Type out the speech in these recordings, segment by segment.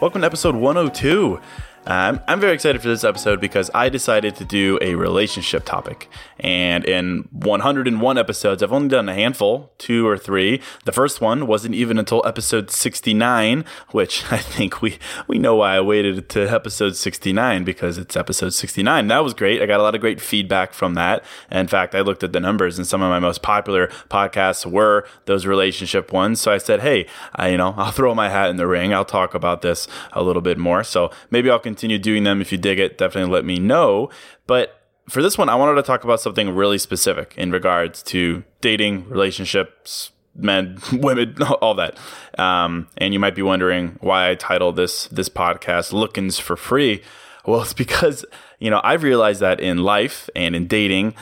Welcome to episode 102. I'm very excited for this episode because I decided to do a relationship topic. And in 101 episodes, I've only done a handful, 2 or 3. The first one wasn't even until episode 69, which I think we know why I waited to episode 69, because it's episode 69. That was great. I got a lot of great feedback from that. In fact, I looked at the numbers, and some of my most popular podcasts were those relationship ones. So I said, hey, I'll throw my hat in the ring. I'll talk about this a little bit more. So maybe I'll continue doing them. If you dig it, definitely let me know. But for this one, I wanted to talk about something really specific in regards to dating, relationships, men, women, all that. And you might be wondering why I titled this podcast "Lookins for Free." Well, it's because, I've realized that in life and in dating,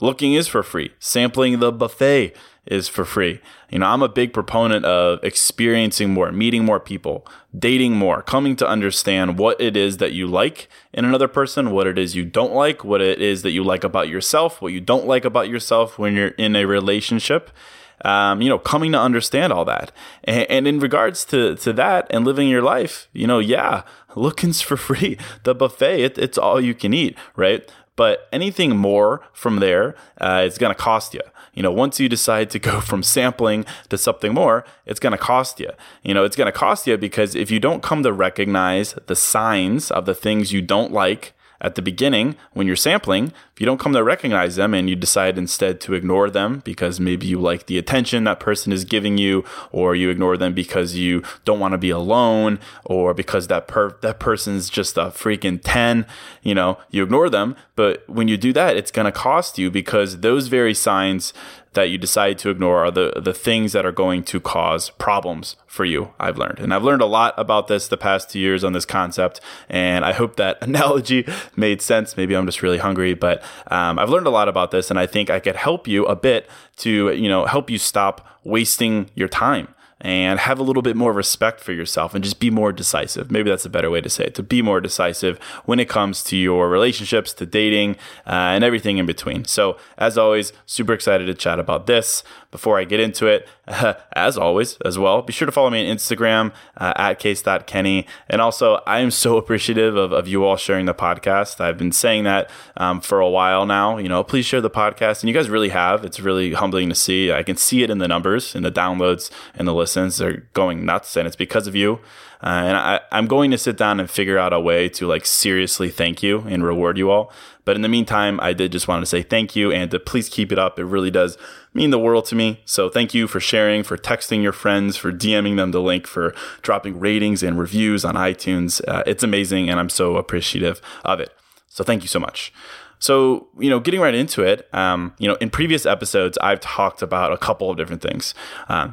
looking is for free. Sampling the buffet is for free. I'm a big proponent of experiencing more, meeting more people, dating more, coming to understand what it is that you like in another person, what it is you don't like, what it is that you like about yourself, what you don't like about yourself when you're in a relationship. Coming to understand all that. And in regards to that and living your life, looking's for free. The buffet, it's all you can eat, right? But anything more from there, it's going to cost you. Once you decide to go from sampling to something more, it's going to cost you. It's going to cost you because if you don't come to recognize the signs of the things you don't like at the beginning when you're sampling, if you don't come to recognize them and you decide instead to ignore them because maybe you like the attention that person is giving you, or you ignore them because you don't want to be alone, or because that person's just a freaking 10, you ignore them. But when you do that, it's going to cost you, because those very signs that you decide to ignore are the things that are going to cause problems for you, I've learned. And I've learned a lot about this the past 2 years on this concept, and I hope that analogy made sense. Maybe I'm just really hungry, but I've learned a lot about this, and I think I could help you a bit to, help you stop wasting your time and have a little bit more respect for yourself and just be more decisive. Maybe that's a better way to say it, to be more decisive when it comes to your relationships, to dating, and everything in between. So as always, super excited to chat about this. Before I get into it, as always, as well, be sure to follow me on Instagram at case.kenny. And also, I am so appreciative of you all sharing the podcast. I've been saying that for a while now. Please share the podcast. And you guys really have. It's really humbling to see. I can see it in the numbers, in the downloads, and the listens. They're going nuts, and it's because of you. And I'm going to sit down and figure out a way to seriously thank you and reward you all. But in the meantime, I did just want to say thank you, and to please keep it up. It really does mean the world to me. So thank you for sharing, for texting your friends, for DMing them the link, for dropping ratings and reviews on iTunes. It's amazing, and I'm so appreciative of it. So thank you so much. So, getting right into it, in previous episodes, I've talked about a couple of different things.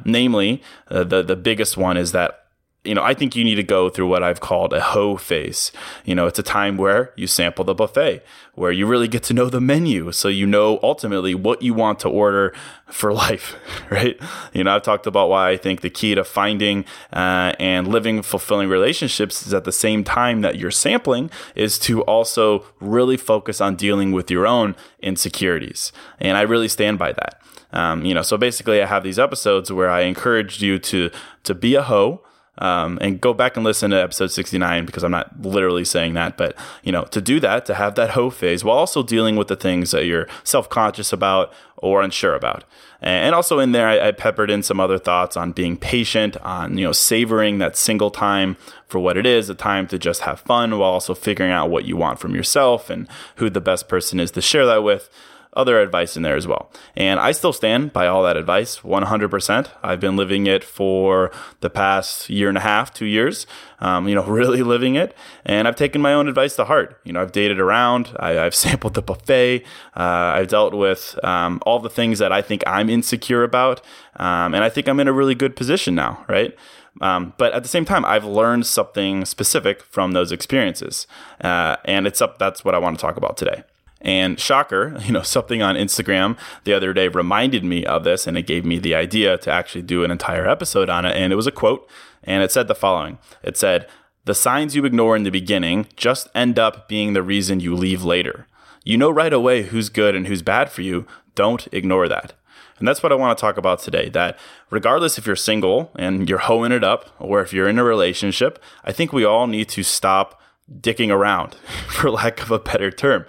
Namely, the biggest one is that, I think you need to go through what I've called a hoe phase. It's a time where you sample the buffet, where you really get to know the menu. So you know ultimately what you want to order for life, right? I've talked about why I think the key to finding and living fulfilling relationships is at the same time that you're sampling is to also really focus on dealing with your own insecurities. And I really stand by that. So basically I have these episodes where I encourage you to be a hoe. And go back and listen to episode 69 because I'm not literally saying that, but to do that, to have that hoe phase while also dealing with the things that you're self-conscious about or unsure about. And also in there, I peppered in some other thoughts on being patient, on savoring that single time for what it is, a time to just have fun while also figuring out what you want from yourself and who the best person is to share that with. Other advice in there as well. And I still stand by all that advice, 100%. I've been living it for the past year and a half, 2 years, really living it. And I've taken my own advice to heart. I've dated around, I've sampled the buffet, I've dealt with all the things that I think I'm insecure about. And I think I'm in a really good position now, right? But at the same time, I've learned something specific from those experiences. That's what I want to talk about today. And shocker, something on Instagram the other day reminded me of this, and it gave me the idea to actually do an entire episode on it. And it was a quote, and it said the following. It said, "The signs you ignore in the beginning just end up being the reason you leave later. You know right away who's good and who's bad for you. Don't ignore that." And that's what I want to talk about today, that regardless if you're single and you're hoeing it up or if you're in a relationship, I think we all need to stop dicking around, for lack of a better term.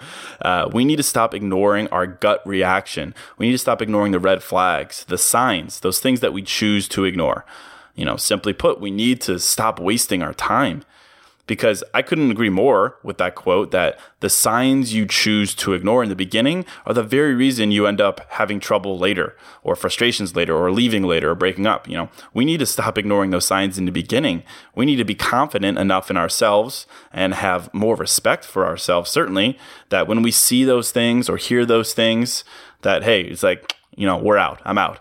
We need to stop ignoring our gut reaction. We need to stop ignoring the red flags, the signs, those things that we choose to ignore. Simply put, we need to stop wasting our time. Because I couldn't agree more with that quote that the signs you choose to ignore in the beginning are the very reason you end up having trouble later or frustrations later or leaving later or breaking up. We need to stop ignoring those signs in the beginning. We need to be confident enough in ourselves and have more respect for ourselves, certainly, that when we see those things or hear those things that, hey, it's like, we're out, I'm out.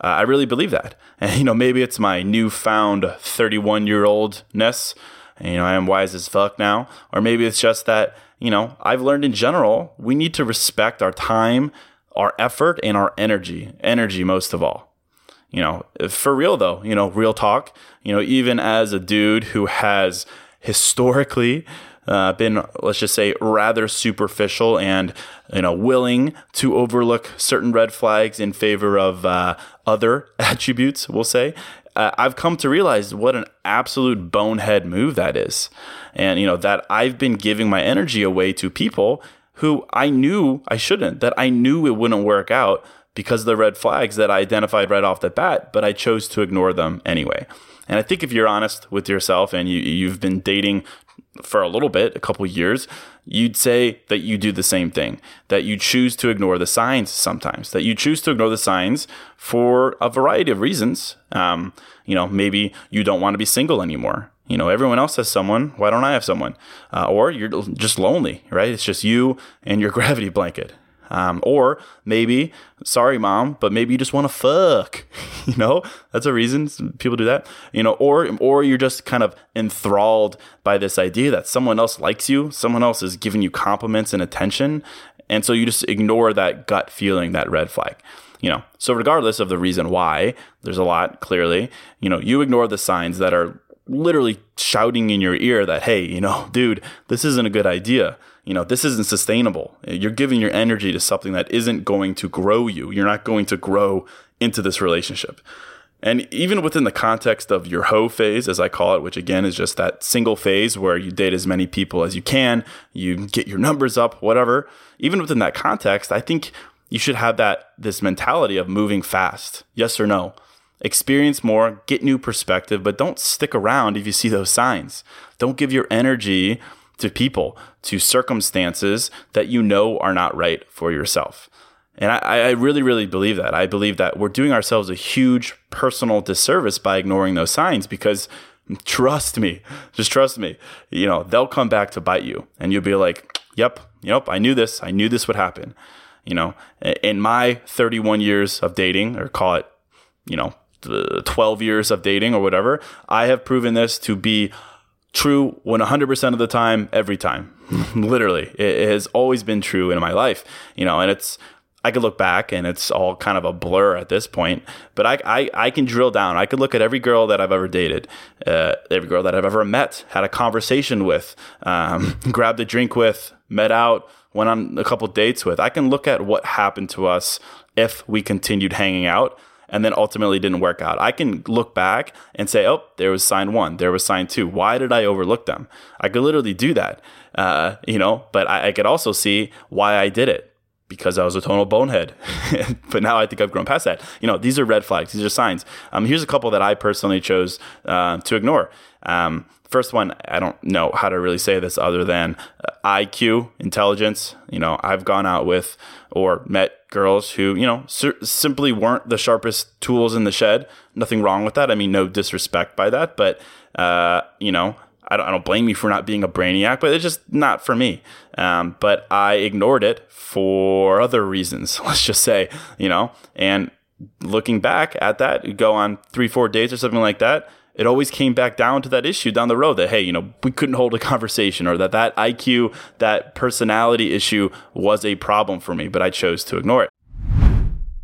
I really believe that. And, maybe it's my newfound 31-year-oldness. I am wise as fuck now. Or maybe it's just that, I've learned in general, we need to respect our time, our effort, and our energy most of all. For real though, real talk, even as a dude who has historically been, let's just say, rather superficial and, willing to overlook certain red flags in favor of other attributes, we'll say, I've come to realize what an absolute bonehead move that is. And, that I've been giving my energy away to people who I knew I shouldn't, that I knew it wouldn't work out because of the red flags that I identified right off the bat, but I chose to ignore them anyway. And I think if you're honest with yourself and you've been dating for a little bit, a couple years, you'd say that you do the same thing, that you choose to ignore the signs sometimes, that you choose to ignore the signs for a variety of reasons. Maybe you don't want to be single anymore. Everyone else has someone. Why don't I have someone? Or you're just lonely, right? It's just you and your gravity blanket. Or maybe, sorry, mom, but maybe you just want to fuck, that's a reason people do that, or you're just kind of enthralled by this idea that someone else likes you, someone else is giving you compliments and attention. And so you just ignore that gut feeling, that red flag, so regardless of the reason why, there's a lot clearly, you ignore the signs that are literally shouting in your ear that, hey, dude, this isn't a good idea. This isn't sustainable. You're giving your energy to something that isn't going to grow you. You're not going to grow into this relationship. And even within the context of your hoe phase, as I call it, which again is just that single phase where you date as many people as you can, you get your numbers up, whatever. Even within that context, I think you should have this mentality of moving fast. Yes or no. Experience more, get new perspective, but don't stick around if you see those signs. Don't give your energy to people, to circumstances that are not right for yourself. And I really, really believe that. I believe that we're doing ourselves a huge personal disservice by ignoring those signs because Trust me. Just trust me. You know, they'll come back to bite you. And you'll be like, yep, I knew this. I knew this would happen. You know, in my 31 years of dating, or call it, 12 years of dating or whatever, I have proven this to be true 100% of the time, every time. Literally. It has always been true in my life, and I could look back and it's all kind of a blur at this point, but I can drill down. I could look at every girl that I've ever dated, every girl that I've ever met, had a conversation with, grabbed a drink with, met out, went on a couple dates with. I can look at what happened to us if we continued hanging out and then ultimately didn't work out. I can look back and say, oh, there was sign one, there was sign two. Why did I overlook them? I could literally do that, but I could also see why I did it. Because I was a total bonehead. But now I think I've grown past that. These are red flags. These are signs. Here's a couple that I personally chose to ignore. First one, I don't know how to really say this other than IQ, intelligence. I've gone out with or met girls who, simply weren't the sharpest tools in the shed. Nothing wrong with that. I mean, no disrespect by that. But, I don't blame you for not being a brainiac, but it's just not for me. But I ignored it for other reasons, let's just say, and looking back at that, you go on 3-4 dates or something like that. It always came back down to that issue down the road that, hey, we couldn't hold a conversation, or that IQ, that personality issue was a problem for me, but I chose to ignore it.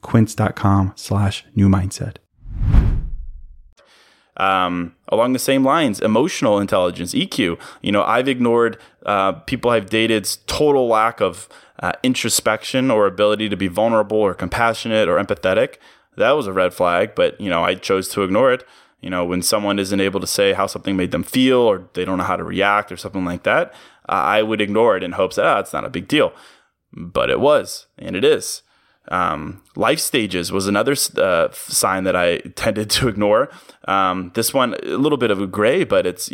Quince.com/newmindset. Along the same lines, emotional intelligence, EQ, I've ignored people I've dated's total lack of introspection or ability to be vulnerable or compassionate or empathetic. That was a red flag, but, I chose to ignore it. When someone isn't able to say how something made them feel or they don't know how to react or something like that, I would ignore it in hopes that, it's not a big deal. But it was, and it is. Life stages was another sign that I tended to ignore. This one, a little bit of a gray, but it's,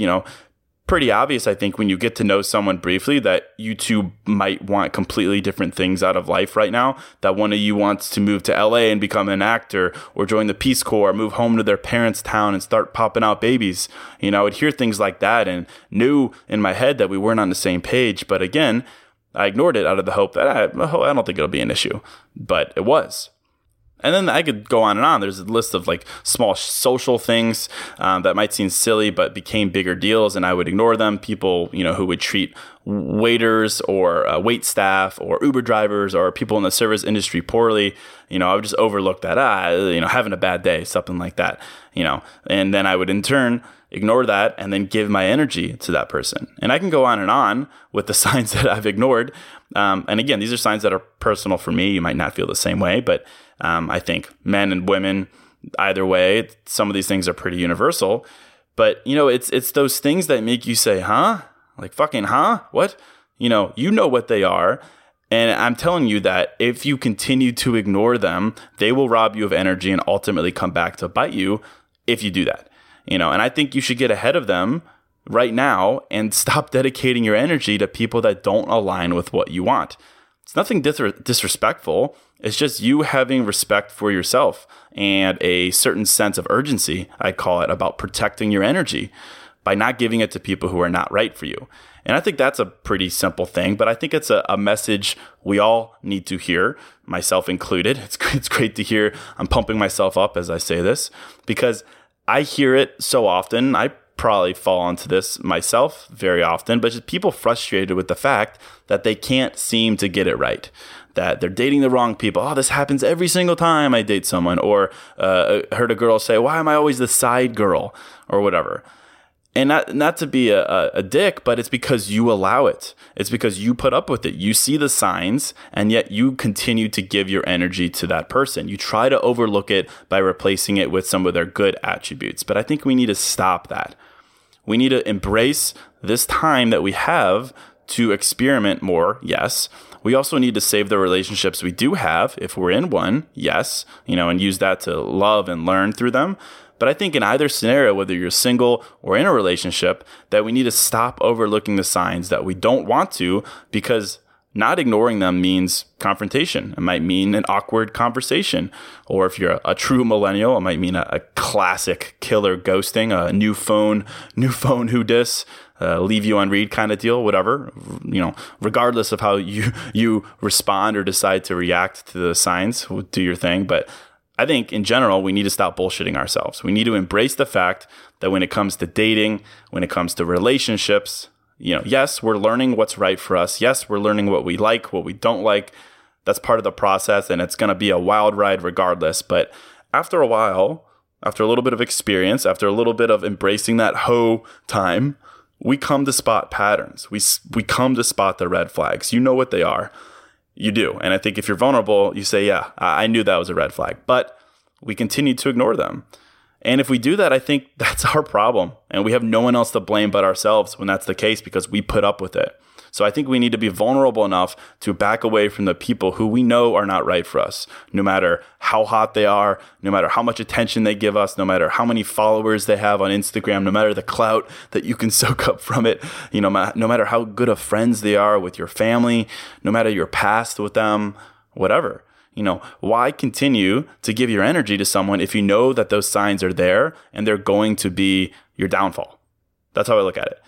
pretty obvious, I think, when you get to know someone briefly that you two might want completely different things out of life right now, that one of you wants to move to LA and become an actor or join the Peace Corps, or move home to their parents' town and start popping out babies. I would hear things like that and knew in my head that we weren't on the same page. But again, I ignored it out of the hope that I don't think it'll be an issue, but it was. And then I could go on and on. There's a list of like small social things that might seem silly, but became bigger deals, and I would ignore them. People, you know, who would treat waiters or wait staff or Uber drivers or people in the service industry poorly. You know, I would just overlook that. Having a bad day, something like that. You know, and then I would in turn ignore that and then give my energy to that person. And I can go on and on with the signs that I've ignored. And again, these are signs that are personal for me. You might not feel the same way, but I think men and women, either way, some of these things are pretty universal. But, you know, it's those things that make you say, huh? Like fucking huh? What? You know what they are. And I'm telling you that if you continue to ignore them, they will rob you of energy and ultimately come back to bite you if you do that. And I think you should get ahead of them right now and stop dedicating your energy to people that don't align with what you want. It's nothing disrespectful. It's just you having respect for yourself and a certain sense of urgency, I call it, about protecting your energy by not giving it to people who are not right for you. And I think that's a pretty simple thing, but I think it's a message we all need to hear, myself included. It's great to hear. I'm pumping myself up as I say this because I hear it so often. I probably fall into this myself very often, but just people frustrated with the fact that they can't seem to get it right, that they're dating the wrong people. Oh, this happens every single time I date someone, or heard a girl say, why am I always the side girl or whatever? And not to be a dick, but it's because you allow it. It's because you put up with it. You see the signs, and yet you continue to give your energy to that person. You try to overlook it by replacing it with some of their good attributes. But I think we need to stop that. We need to embrace this time that we have to experiment more, yes. We also need to save the relationships we do have if we're in one, yes, and use that to love and learn through them. But I think in either scenario, whether you're single or in a relationship, that we need to stop overlooking the signs that we don't want to, because not ignoring them means confrontation. It might mean an awkward conversation. Or if you're a true millennial, it might mean a classic killer ghosting, a new phone who dis, leave you on read kind of deal, whatever. Regardless of how you respond or decide to react to the signs, do your thing. But I think in general, we need to stop bullshitting ourselves. We need to embrace the fact that when it comes to dating, when it comes to relationships, yes, we're learning what's right for us. Yes, we're learning what we like, what we don't like. That's part of the process, and it's going to be a wild ride regardless. But after a while, after a little bit of experience, after a little bit of embracing that hoe time, we come to spot patterns. We come to spot the red flags. You know what they are. You do. And I think if you're vulnerable, you say, yeah, I knew that was a red flag, but we continue to ignore them. And if we do that, I think that's our problem. And we have no one else to blame but ourselves when that's the case, because we put up with it. So I think we need to be vulnerable enough to back away from the people who we know are not right for us, no matter how hot they are, no matter how much attention they give us, no matter how many followers they have on Instagram, no matter the clout that you can soak up from it, no matter how good of friends they are with your family, no matter your past with them, whatever. Why continue to give your energy to someone if you know that those signs are there and they're going to be your downfall? That's how I look at it.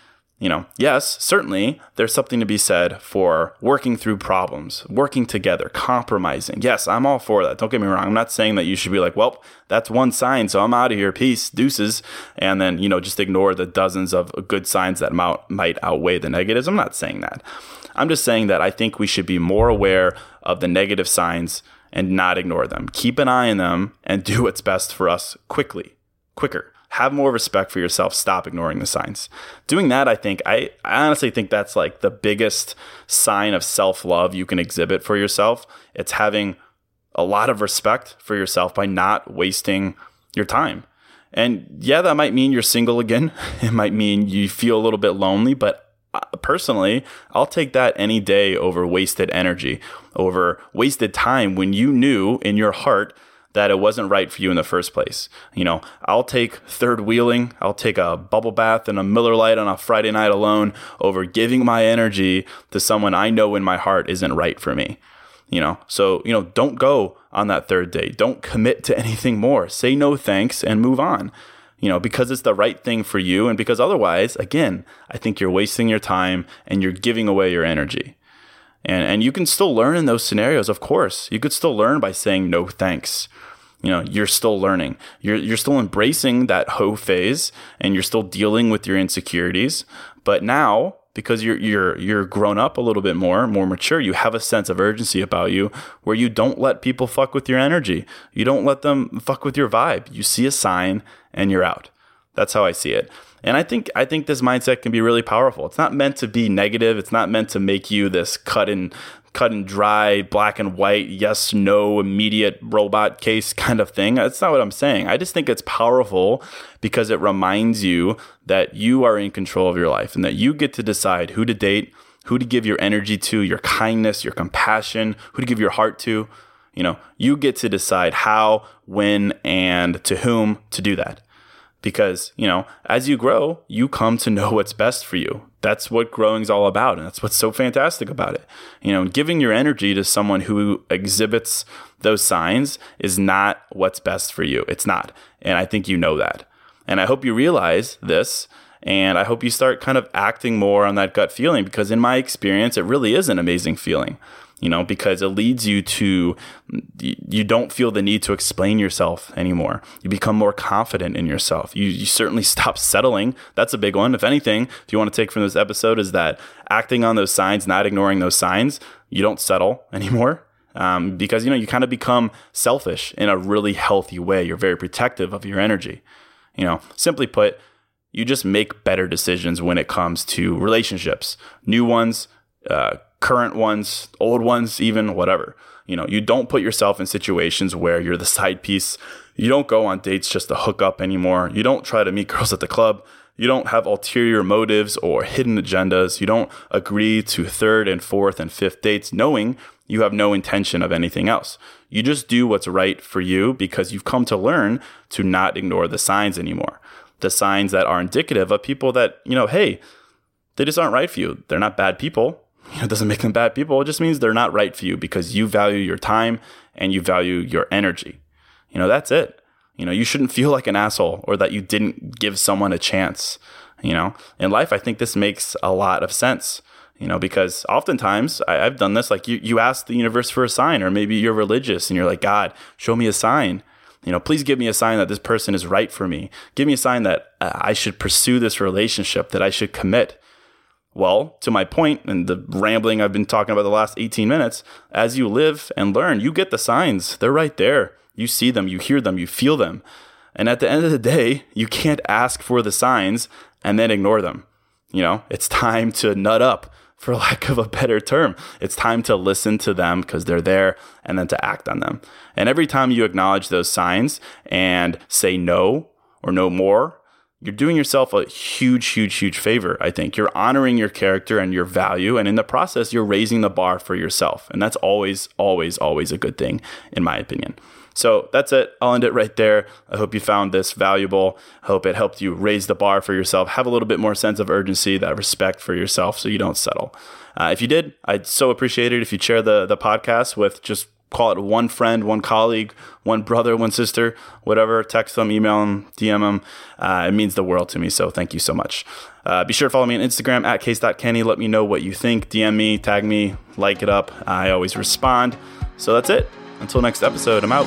Yes, certainly there's something to be said for working through problems, working together, compromising. Yes, I'm all for that. Don't get me wrong. I'm not saying that you should be like, well, that's one sign, so I'm out of here. Peace, deuces. And then, just ignore the dozens of good signs that might outweigh the negatives. I'm not saying that. I'm just saying that I think we should be more aware of the negative signs and not ignore them. Keep an eye on them and do what's best for us quicker. Have more respect for yourself. Stop ignoring the signs. Doing that, I honestly think that's like the biggest sign of self-love you can exhibit for yourself. It's having a lot of respect for yourself by not wasting your time. And yeah, that might mean you're single again. It might mean you feel a little bit lonely, but personally, I'll take that any day over wasted energy, over wasted time when you knew in your heart that it wasn't right for you in the first place. I'll take third wheeling. I'll take a bubble bath and a Miller Lite on a Friday night alone over giving my energy to someone I know in my heart isn't right for me. So, don't go on that third date. Don't commit to anything more. Say no thanks and move on, because it's the right thing for you. And because otherwise, again, I think you're wasting your time and you're giving away your energy. And you can still learn in those scenarios, of course. You could still learn by saying no thanks. You know, you're still learning. You're still embracing that hoe phase, and you're still dealing with your insecurities. But now, because you're grown up a little bit more mature, you have a sense of urgency about you where you don't let people fuck with your energy. You don't let them fuck with your vibe. You see a sign and you're out. That's how I see it. And I think this mindset can be really powerful. It's not meant to be negative. It's not meant to make you this cut and dry, black and white, yes, no, immediate robot case kind of thing. That's not what I'm saying. I just think it's powerful because it reminds you that you are in control of your life and that you get to decide who to date, who to give your energy to, your kindness, your compassion, who to give your heart to. You know, you get to decide how, when, and to whom to do that. Because, you know, as you grow, you come to know what's best for you. That's what growing's all about. And that's what's so fantastic about it. You know, giving your energy to someone who exhibits those signs is not what's best for you. It's not. And I think you know that. And I hope you realize this. And I hope you start kind of acting more on that gut feeling, because in my experience, it really is an amazing feeling. You know, because it leads you to, you don't feel the need to explain yourself anymore. You become more confident in yourself. You certainly stop settling. That's a big one. If anything, if you want to take from this episode, is that acting on those signs, not ignoring those signs, you don't settle anymore. Because, you know, you kind of become selfish in a really healthy way. You're very protective of your energy. You know, simply put, you just make better decisions when it comes to relationships, new ones, current ones, old ones, even whatever. You know, you don't put yourself in situations where you're the side piece. You don't go on dates just to hook up anymore. You don't try to meet girls at the club. You don't have ulterior motives or hidden agendas. You don't agree to third and fourth and fifth dates knowing you have no intention of anything else. You just do what's right for you because you've come to learn to not ignore the signs anymore. The signs that are indicative of people that, you know, hey, they just aren't right for you. They're not bad people. It doesn't make them bad people. It just means they're not right for you because you value your time and you value your energy. You know, that's it. You know, you shouldn't feel like an asshole or that you didn't give someone a chance. You know, in life, I think this makes a lot of sense, you know, because oftentimes I've done this, like you ask the universe for a sign, or maybe you're religious and you're like, God, show me a sign. You know, please give me a sign that this person is right for me. Give me a sign that I should pursue this relationship, that I should commit. Well, to my point and the rambling I've been talking about the last 18 minutes, as you live and learn, you get the signs. They're right there. You see them, you hear them, you feel them. And at the end of the day, you can't ask for the signs and then ignore them. You know, it's time to nut up, for lack of a better term. It's time to listen to them because they're there, and then to act on them. And every time you acknowledge those signs and say no or no more, you're doing yourself a huge, huge, huge favor, I think. You're honoring your character and your value. And in the process, you're raising the bar for yourself. And that's always, always, always a good thing, in my opinion. So that's it. I'll end it right there. I hope you found this valuable. I hope it helped you raise the bar for yourself, have a little bit more sense of urgency, that respect for yourself, so you don't settle. If you did, I'd so appreciate it if you'd share the podcast with just, call it one friend, one colleague, one brother, one sister, whatever. Text them, email them, DM them. It means the world to me. So thank you so much. Be sure to follow me on Instagram at case.kenny. Let me know what you think. DM me, tag me, like it up. I always respond. So that's it. Until next episode, I'm out.